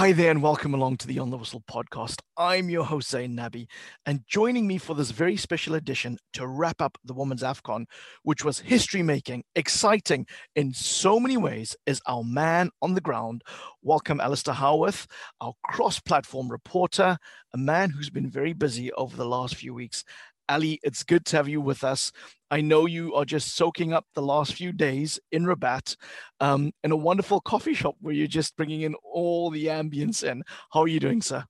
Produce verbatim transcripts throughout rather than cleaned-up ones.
Hi there and welcome along to the On The Whistle podcast. I'm your host Zain Nabi, and joining me for this very special edition to wrap up the Women's AFCON, which was history-making, exciting in so many ways, is our man on the ground. Welcome Alistair Howarth, our cross-platform reporter, a man who's been very busy over the last few weeks. Ali, it's good to have you with us. I know you are just soaking up the last few days in Rabat um, in a wonderful coffee shop where you're just bringing in all the ambience in. How are you doing, sir?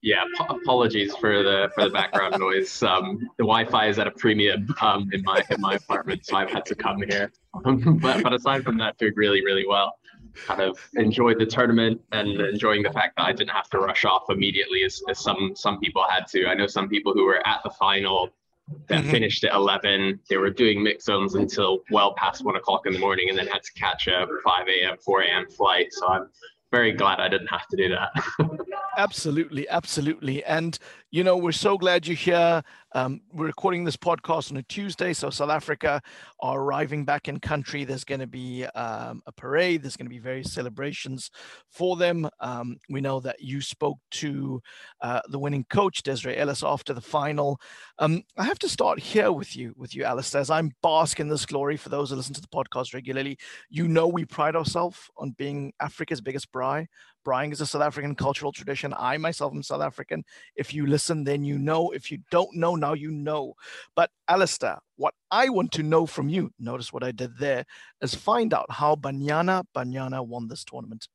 Yeah, po- apologies for the for the background noise. Um, the Wi-Fi is at a premium um, in my in my apartment, so I've had to come here. Um, but, but aside from that, doing really, really well. Kind of enjoyed the tournament and enjoying the fact that I didn't have to rush off immediately as, as some some people had to. I know some people who were at the final that finished at eleven. They were doing mix zones until well past one o'clock in the morning and then had to catch a five a.m., four a.m. flight. So I'm very glad I didn't have to do that. Absolutely. Absolutely. And, you know, we're so glad you're here. Um, we're recording this podcast on a Tuesday. So South Africa are arriving back in country. There's going to be um, a parade. There's going to be various celebrations for them. Um, we know that you spoke to uh, the winning coach, Desiree Ellis, after the final. Um, I have to start here with you, with you, Alistair, as I'm basking in this glory. For those who listen to the podcast regularly, you know we pride ourselves on being Africa's biggest braai. Braaiing is a South African cultural tradition. I myself am South African. If you listen, then you know. If you don't know, now you know. But Alistair, what I want to know from you, notice what I did there, is find out how Banyana Banyana won this tournament.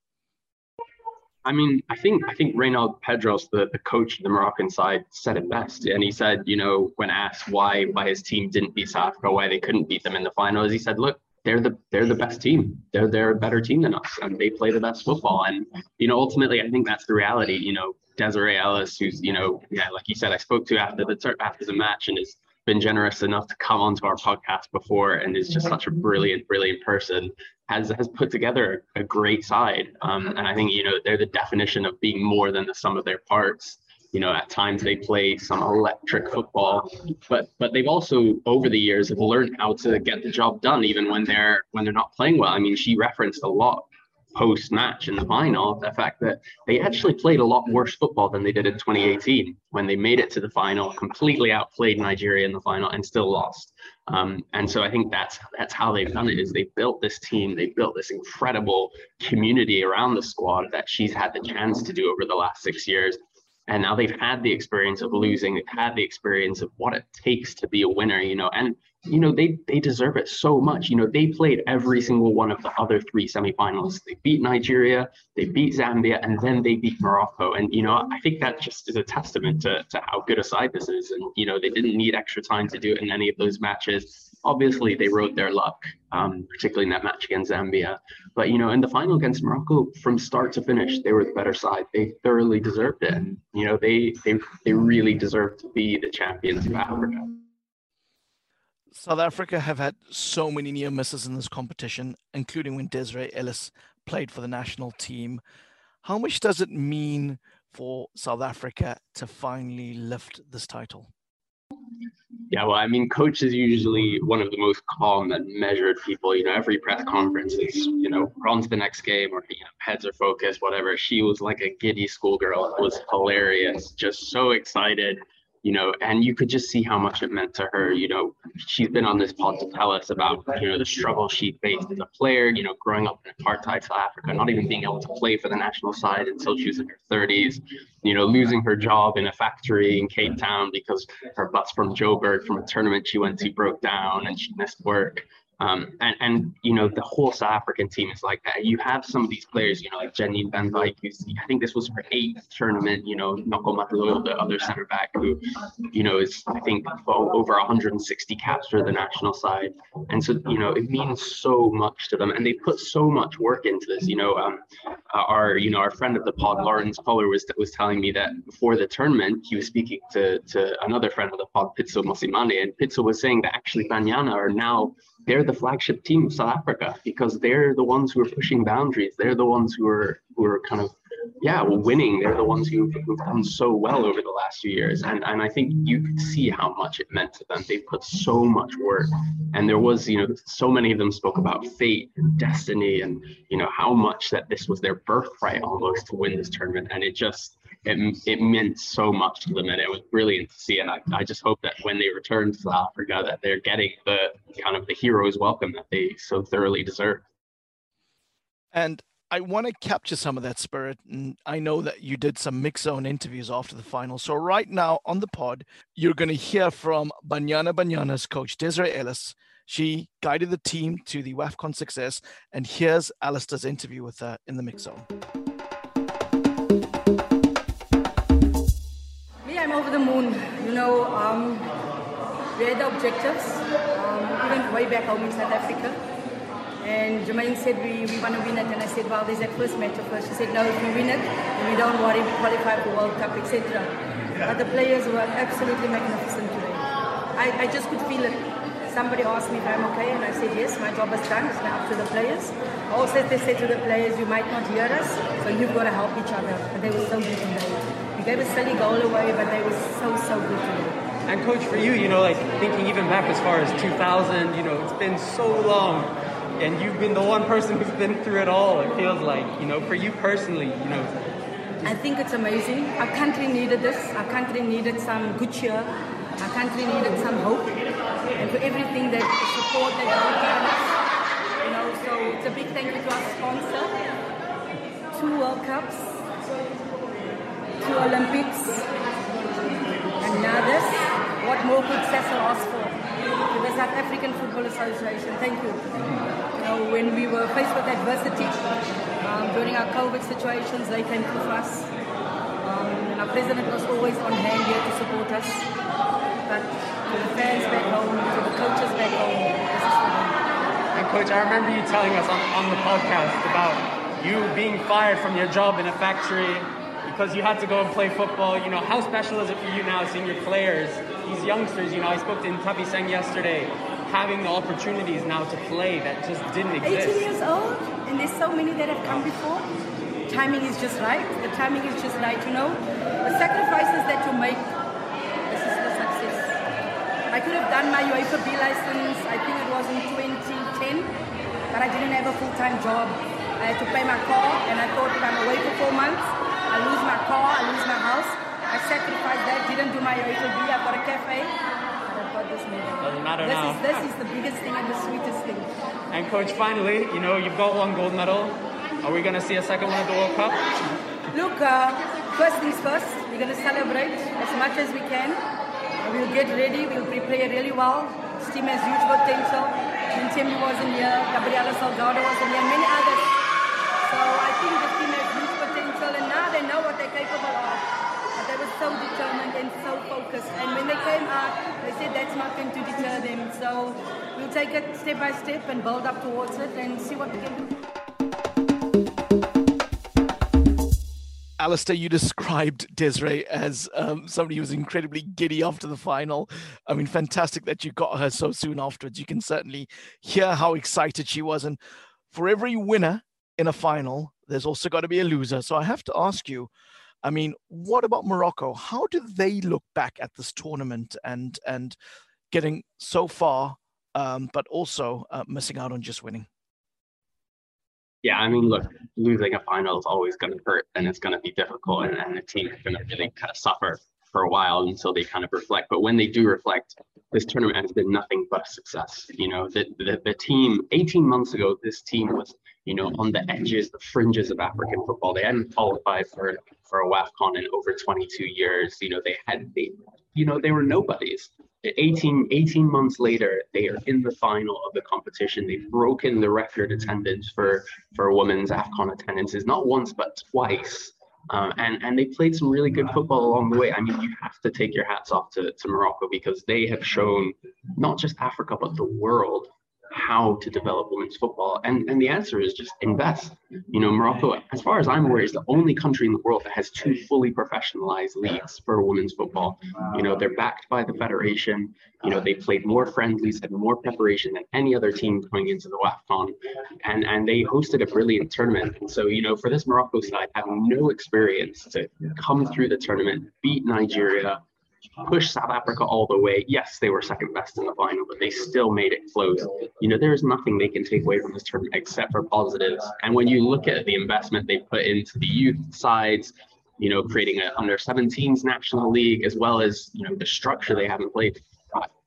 I mean, I think I think Reynald Pedros, the, the coach of the Moroccan side, said it best. And he said, you know, when asked why why his team didn't beat South Africa, why they couldn't beat them in the finals, he said, look, They're the they're the best team. They're they're a better team than us, and they play the best football. And you know, ultimately, I think that's the reality. You know, Desiree Ellis, who's you know, yeah, like you said, I spoke to after the after the match, and has been generous enough to come onto our podcast before, and is just such a brilliant, brilliant person. Has has put together a great side, um, and I think you know they're the definition of being more than the sum of their parts. You know, at times they play some electric football, but but they've also over the years have learned how to get the job done, even when they're when they're not playing well. I mean, she referenced a lot post match in the final the fact that they actually played a lot worse football than they did in twenty eighteen when they made it to the final, completely outplayed Nigeria in the final and still lost. Um, and so I think that's that's how they've done it. Is they built this team, they built this incredible community around the squad that she's had the chance to do over the last six years. And now they've had the experience of losing, they've had the experience of what it takes to be a winner, you know, and, you know, they they deserve it so much. You know, they played every single one of the other three semifinals. They beat Nigeria, they beat Zambia, and then they beat Morocco. And, you know, I think that just is a testament to, to how good a side this is. And, you know, they didn't need extra time to do it in any of those matches. Obviously, they rode their luck, um, particularly in that match against Zambia. But, you know, in the final against Morocco, from start to finish, they were the better side. They thoroughly deserved it. And, you know, they they, they really deserve to be the champions of Africa. South Africa have had so many near misses in this competition, including when Desiree Ellis played for the national team. How much does it mean for South Africa to finally lift this title? Yeah, well, I mean, coach is usually one of the most calm and measured people. You know, every press conference is, you know, on to the next game or, you know, heads are focused, whatever. She was like a giddy schoolgirl. It was hilarious, just so excited, you know, and you could just see how much it meant to her. You know, she's been on this pod to tell us about, you know, the struggle she faced as a player, you know, growing up in apartheid South Africa, not even being able to play for the national side until she was in her thirties, you know, losing her job in a factory in Cape Town because her bus from Joburg from a tournament she went to broke down and she missed work. Um, and, and, you know, the whole South African team is like that. You have some of these players, you know, like Janine van Wyk, who's, I think this was her eighth tournament, you know, Noko Matlou, the other center back who, you know, is, I think, over one hundred sixty caps for the national side. And so, you know, it means so much to them. And they put so much work into this, you know, um, our, you know, our friend of the pod, Lawrence Pollard, was was telling me that before the tournament, he was speaking to, to another friend of the pod, Pitzo Mosimane, and Pitzo was saying that actually Banyana are now, they're the flagship team of South Africa because they're the ones who are pushing boundaries. They're the ones who are who are kind of yeah, were winning. They're the ones who, who've done so well over the last few years. And, and I think you could see how much it meant to them. They put so much work. And there was, you know, so many of them spoke about fate and destiny and, you know, how much that this was their birthright almost to win this tournament. And it just, it, it meant so much to them. And it was brilliant to see. And I, I just hope that when they return to South Africa, that they're getting the kind of the hero's welcome that they so thoroughly deserve. And I want to capture some of that spirit. And I know that you did some mix zone interviews after the final. So right now on the pod, you're going to hear from Banyana Banyana's coach, Desiree Ellis. She guided the team to the WAFCON success. And here's Alistair's interview with her in the mix zone. Me, I'm over the moon. You know, um, we had the objectives. Um, we went way back home in South Africa. And Jermaine said, we, we want to win it. And I said, well, there's that first match of us. She said, no, if we win it, then we don't worry, we qualify for World Cup, et cetera. But the players were absolutely magnificent today. I, I just could feel it. Somebody asked me if I'm okay, and I said, yes, my job is done. It's now up to the players. Also, they said to the players, you might not hear us, so you've got to help each other. But they were so good today. We gave a silly goal away, but they were so, so good today. And coach, for you, you know, like thinking even back as far as two thousand, you know, it's been so long. And you've been the one person who's been through it all, it feels like, you know, for you personally, you know. I think it's amazing. Our country needed this. Our country needed some good cheer. Our country needed some hope. And for everything that the support that they gave us, you know, so it's a big thank you to our sponsor. Two World Cups, two Olympics, and now this. What more could Cecil ask for? To the South African Football Association, thank you. When we were faced with adversity um, during our COVID situations, they came through for us. Um, and our president was always on hand here to support us. But to the fans back home, to the coaches back home, this is for them. And coach, I remember you telling us on, on the podcast about you being fired from your job in a factory because you had to go and play football. You know, how special is it for you now seeing your players, these youngsters? You know, I spoke to Tabi Seng yesterday. Having the opportunities now to play that just didn't exist. eighteen years old, and there's so many that have come before. Timing is just right. The timing is just right, you know. The sacrifices that you make, this is the success. I could have done my UEFA B license, I think it was in twenty ten, but I didn't have a full-time job. I had to pay my car, and I thought if I'm away for four months, I lose my car, I lose my house. I sacrificed that, didn't do my UEFA B, I got a cafe. This, this, is, this is the biggest thing and the sweetest thing. And coach, finally, you know, you've got one gold medal. Are we going to see a second one at the World Cup? Look, uh, first things first, we're going to celebrate as much as we can. We'll get ready, we'll prepare really well. This team has huge potential. Mintyemi wasn't here, Gabriela Salgado wasn't here, many others. So I think the team has huge potential, and now they know what they're capable of. They were so determined and so focused, and when they came out, they said that's not going to deter them. So we'll take it step by step and build up towards it and see what we can do. Alistair, you described Desiree as um, somebody who was incredibly giddy after the final. I mean, fantastic that you got her so soon afterwards. You can certainly hear how excited she was. And for every winner in a final, there's also got to be a loser. So I have to ask you, I mean, what about Morocco? How do they look back at this tournament and and getting so far, um, but also uh, missing out on just winning? Yeah, I mean, look, losing a final is always going to hurt, and it's going to be difficult, and, and the team is going to really kind of suffer for a while until they kind of reflect. But when they do reflect, this tournament has been nothing but a success. You know, the, the, the team, eighteen months ago, this team was, you know, on the edges, the fringes of African football. They hadn't qualified for, for a WAFCON in over twenty-two years. You know, they had, they, you know, they were nobodies. eighteen, eighteen months later, they are in the final of the competition. They've broken the record attendance for, for women's AFCON attendances, not once, but twice. Um, and, and they played some really good football along the way. I mean, you have to take your hats off to, to Morocco because they have shown not just Africa, but the world how to develop women's football? And and the answer is just invest. You know, Morocco, as far as I'm aware, is the only country in the world that has two fully professionalized leagues for women's football. You know, they're backed by the federation. You know, they played more friendlies and more preparation than any other team coming into the WAFCON. And, and they hosted a brilliant tournament. And so, you know, for this Morocco side, having no experience to come through the tournament, beat Nigeria, push South Africa all the way. Yes, they were second best in the final, but they still made it close. You know, there is nothing they can take away from this tournament except for positives. And when you look at the investment they put into the youth sides, you know, creating an under seventeens national league, as well as, you know, the structure they have in place,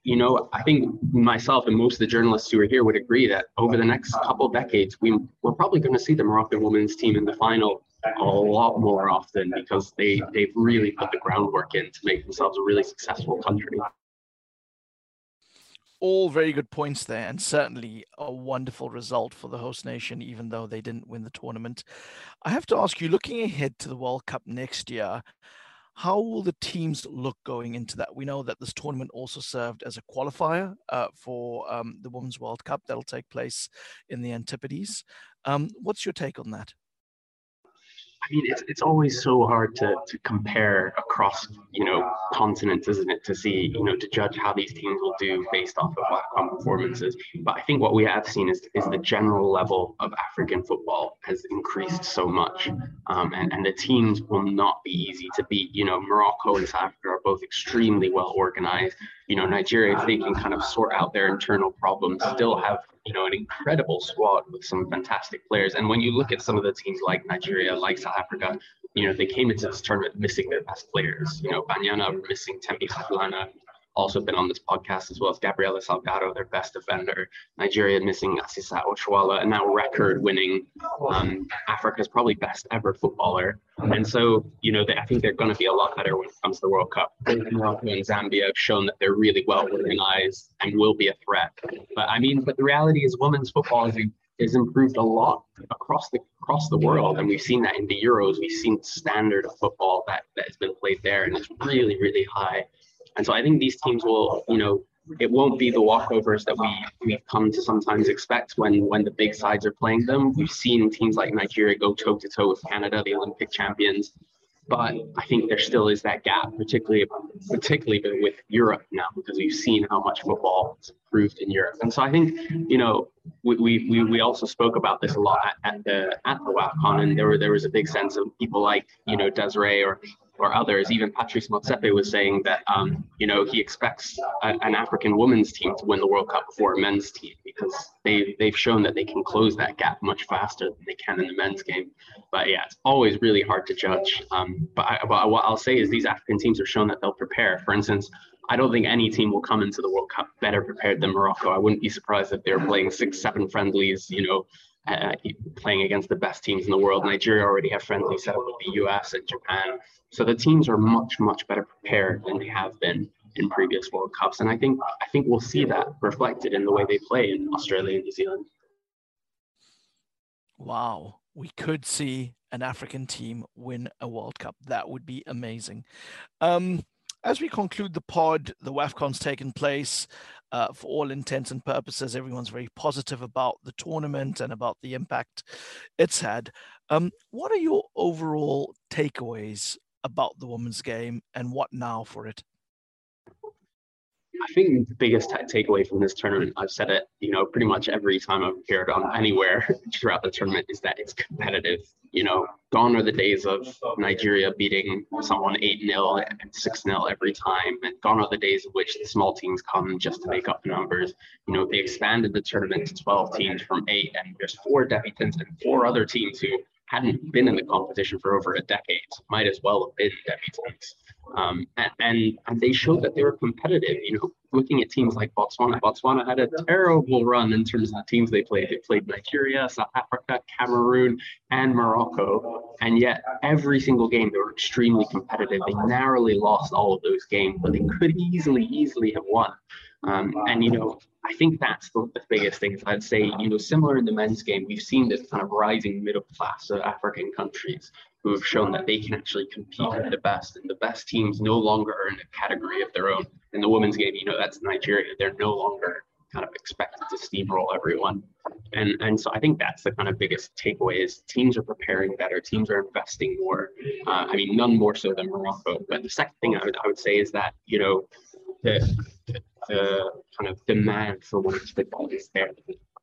you know, I think myself and most of the journalists who are here would agree that over the next couple of decades, we, we're probably going to see the Moroccan women's team in the final a lot more often, because they, they've really put the groundwork in to make themselves a really successful country. All very good points there, and certainly a wonderful result for the host nation, even though they didn't win the tournament. I have to ask you, looking ahead to the World Cup next year, how will the teams look going into that? We know that this tournament also served as a qualifier uh, for um, the Women's World Cup that'll take place in the Antipodes. Um, what's your take on that? I mean, it's it's always so hard to, to compare across, you know, continents, isn't it? To see, you know, to judge how these teams will do based off of WAFCON performances. But I think what we have seen is is the general level of African football has increased so much, um, and and the teams will not be easy to beat. You know, Morocco and South Africa are both extremely well organized. You know, Nigeria, if they can kind of sort out their internal problems, still have, you know, an incredible squad with some fantastic players. And when you look at some of the teams like Nigeria, like South Africa, you know, they came into this tournament missing their best players. You know, Banyana were missing Tembi Mchala, also been on this podcast, as well as Gabriela Salgado, their best defender. Nigeria missing Asisat Oshoala, and now record-winning um, Africa's probably best ever footballer. And so, you know, they, I think they're going to be a lot better when it comes to the World Cup. Morocco and Zambia have shown that they're really well organized and will be a threat. But I mean, but the reality is women's football is has improved a lot across the across the world, and we've seen that in the Euros. We've seen the standard of football that, that has been played there, and it's really, really high. And so I think these teams will, you know, it won't be the walkovers that we, we've come to sometimes expect when, when the big sides are playing them. We've seen teams like Nigeria go toe-to-toe with Canada, the Olympic champions. But I think there still is that gap, particularly particularly with Europe now, because we've seen how much football has improved in Europe. And so I think, you know, we we we also spoke about this a lot at the at the WAFCON, and there were there was a big sense of people like, you know, Desiree or or others. Even Patrice Motsepe was saying that, um, you know, he expects a, an African women's team to win the World Cup before a men's team, because they, they've shown that they can close that gap much faster than they can in the men's game. But yeah, it's always really hard to judge. Um, but, I, but what I'll say is these African teams have shown that they'll prepare. For instance, I don't think any team will come into the World Cup better prepared than Morocco. I wouldn't be surprised if they were playing six, seven friendlies, you know, Uh, playing against the best teams in the world. Nigeria already have friendlies set up with the U S and Japan. So the teams are much, much better prepared than they have been in previous World Cups. And I think I think we'll see that reflected in the way they play in Australia and New Zealand. Wow. We could see an African team win a World Cup. That would be amazing. Um, as we conclude the pod, the WAFCON's taken place. Uh, for all intents and purposes, everyone's very positive about the tournament and about the impact it's had. Um, what are your overall takeaways about the women's game, and what now for it? I think the biggest t- takeaway from this tournament, I've said it, you know, pretty much every time I've appeared on anywhere throughout the tournament, is that it's competitive. You know, gone are the days of Nigeria beating someone eight nil and six nil every time, and gone are the days in which the small teams come just to make up the numbers. You know, they expanded the tournament to twelve teams from eight, and there's four debutants and four other teams who hadn't been in the competition for over a decade, might as well have been debutants. Um, and, and, and they showed that they were competitive. You know, looking at teams like Botswana, Botswana had a terrible run in terms of the teams they played. They played Nigeria, South Africa, Cameroon, and Morocco. And yet every single game, they were extremely competitive. They narrowly lost all of those games, but they could easily, easily have won. Um, and, you know, I think that's the, the biggest thing. I'd say, you know, similar in the men's game, we've seen this kind of rising middle class of African countries who have shown that they can actually compete with the best, and the best teams no longer are in a category of their own. In the women's game, you know, that's Nigeria. They're no longer kind of expected to steamroll everyone. And, and so I think that's the kind of biggest takeaway is teams are preparing better, teams are investing more. Uh, I mean, none more so than Morocco. But the second thing I would, I would say is that, you know, the, the, the kind of demand for women's football is there.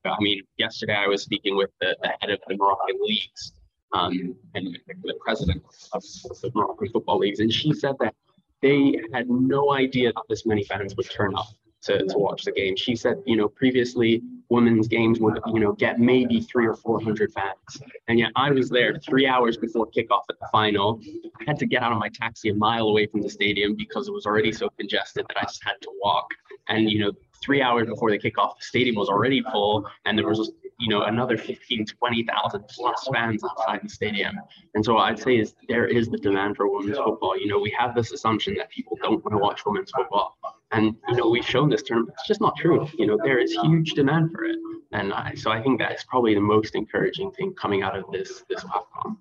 I mean, yesterday I was speaking with the, the head of the Moroccan leagues um, and the president of the Moroccan football leagues. And she said that they had no idea that this many fans would turn up to, to watch the game. She said, you know, previously women's games would, you know, get maybe three or four hundred fans. And yet I was there three hours before kickoff at the final. I had to get out of my taxi a mile away from the stadium because it was already so congested that I just had to walk. And, you know, three hours before the kickoff, the stadium was already full, and there was, you know, another fifteen, twenty thousand plus fans outside the stadium. And so I'd say is there is the demand for women's football. You know, we have this assumption that people don't want to watch women's football. And, you know, we've shown this term, it's just not true. You know, there is huge demand for it. And I, so I think that's probably the most encouraging thing coming out of this, this AFCON.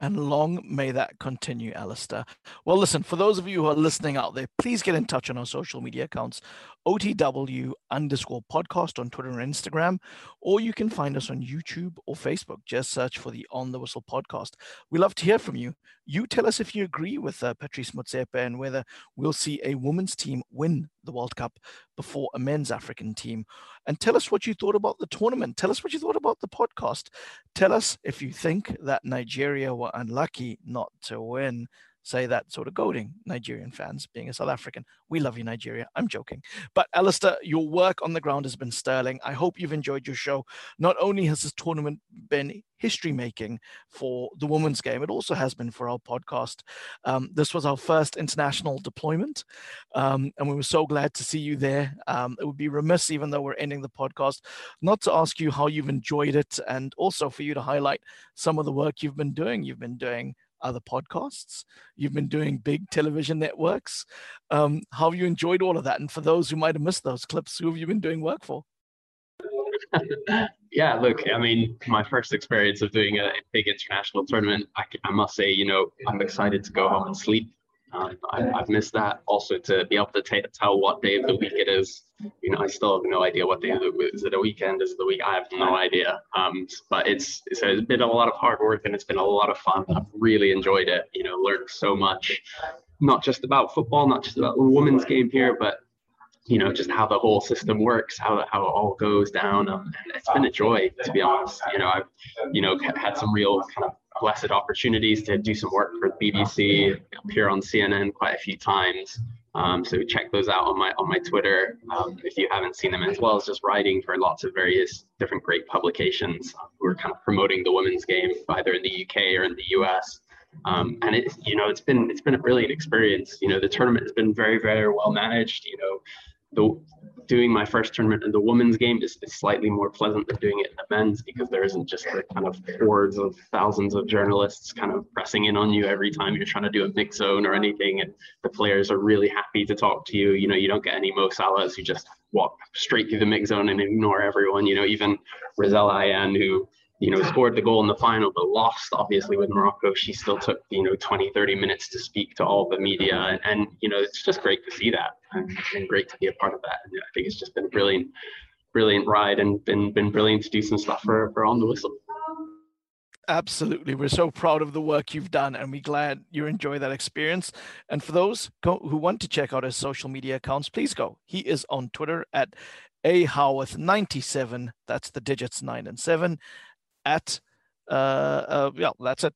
And long may that continue, Alistair. Well, listen, for those of you who are listening out there, please get in touch on our social media accounts, O T W underscore podcast on Twitter and Instagram, or you can find us on YouTube or Facebook. Just search for the On The Whistle podcast. We love to hear from you. You tell us if you agree with uh, Patrice Motsepe and whether we'll see a women's team win the World Cup before a men's African team. And tell us what you thought about the tournament. Tell us what you thought about the podcast. Tell us if you think that Nigeria were unlucky not to win. Say that sort of goading Nigerian fans, being a South African. We love you, Nigeria. I'm joking. But Alistair, your work on the ground has been sterling. I hope you've enjoyed your show. Not only has this tournament been history making for the women's game, it also has been for our podcast. Um, this was our first international deployment, um, and we were so glad to see you there. Um, it would be remiss, even though we're ending the podcast, not to ask you how you've enjoyed it, and also for you to highlight some of the work you've been doing. You've been doing other podcasts, you've been doing big television networks. Um, how have you enjoyed all of that? And for those who might have missed those clips, who have you been doing work for? Yeah, look, I mean, my first experience of doing a big international tournament, I, I must say, you know, I'm excited to go home and sleep. Uh, I, I've missed that. Also, to be able to t- tell what day of the week it is. You know, I still have no idea what day of the week. Is it a weekend? Is it the week? I have no idea. Um, but it's so it's been a lot of hard work, and it's been a lot of fun. I've really enjoyed it. You know, learned so much, not just about football, not just about the women's game here, but you know, just how the whole system works, how how it all goes down. Um, it's been a joy, to be honest. You know, I've you know had some real kind of blessed opportunities to do some work for the B B C, appear on C N N quite a few times. Um, so check those out on my on my Twitter um, if you haven't seen them, as well as just writing for lots of various different great publications who are kind of promoting the women's game either in the U K or in the U S. Um, and it's you know it's been it's been a brilliant experience. You know, the tournament has been very very well managed. You know, the doing my first tournament in the women's game is, is slightly more pleasant than doing it in the men's, because there isn't just the kind of hordes of thousands of journalists kind of pressing in on you every time you're trying to do a mix zone or anything, and the players are really happy to talk to you. You know, you don't get any Mo Salahs who just walk straight through the mix zone and ignore everyone. You know, even Rizal Ayan, who you know, scored the goal in the final, but lost, obviously, with Morocco. She still took, you know, twenty, thirty minutes to speak to all the media. And, and you know, it's just great to see that and, and great to be a part of that. And I think it's just been a brilliant, brilliant ride and been been brilliant to do some stuff for, for On The Whistle. Absolutely. We're so proud of the work you've done, and we're glad you enjoy that experience. And for those go, who want to check out his social media accounts, please go. He is on Twitter at A Howarth ninety-seven. That's the digits nine and seven. At uh, uh yeah that's it.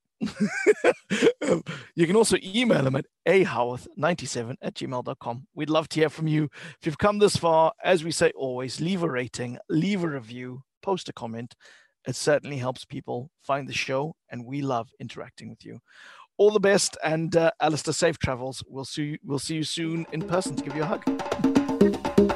You can also email him at a howarth ninety-seven at gmail dot com. We'd love to hear from you. If you've come this far, as we say always, leave a rating, leave a review, post a comment. It certainly helps people find the show, and we love interacting with you. All the best, and uh, Alistair, safe travels. We'll see you, we'll see you soon in person to give you a hug.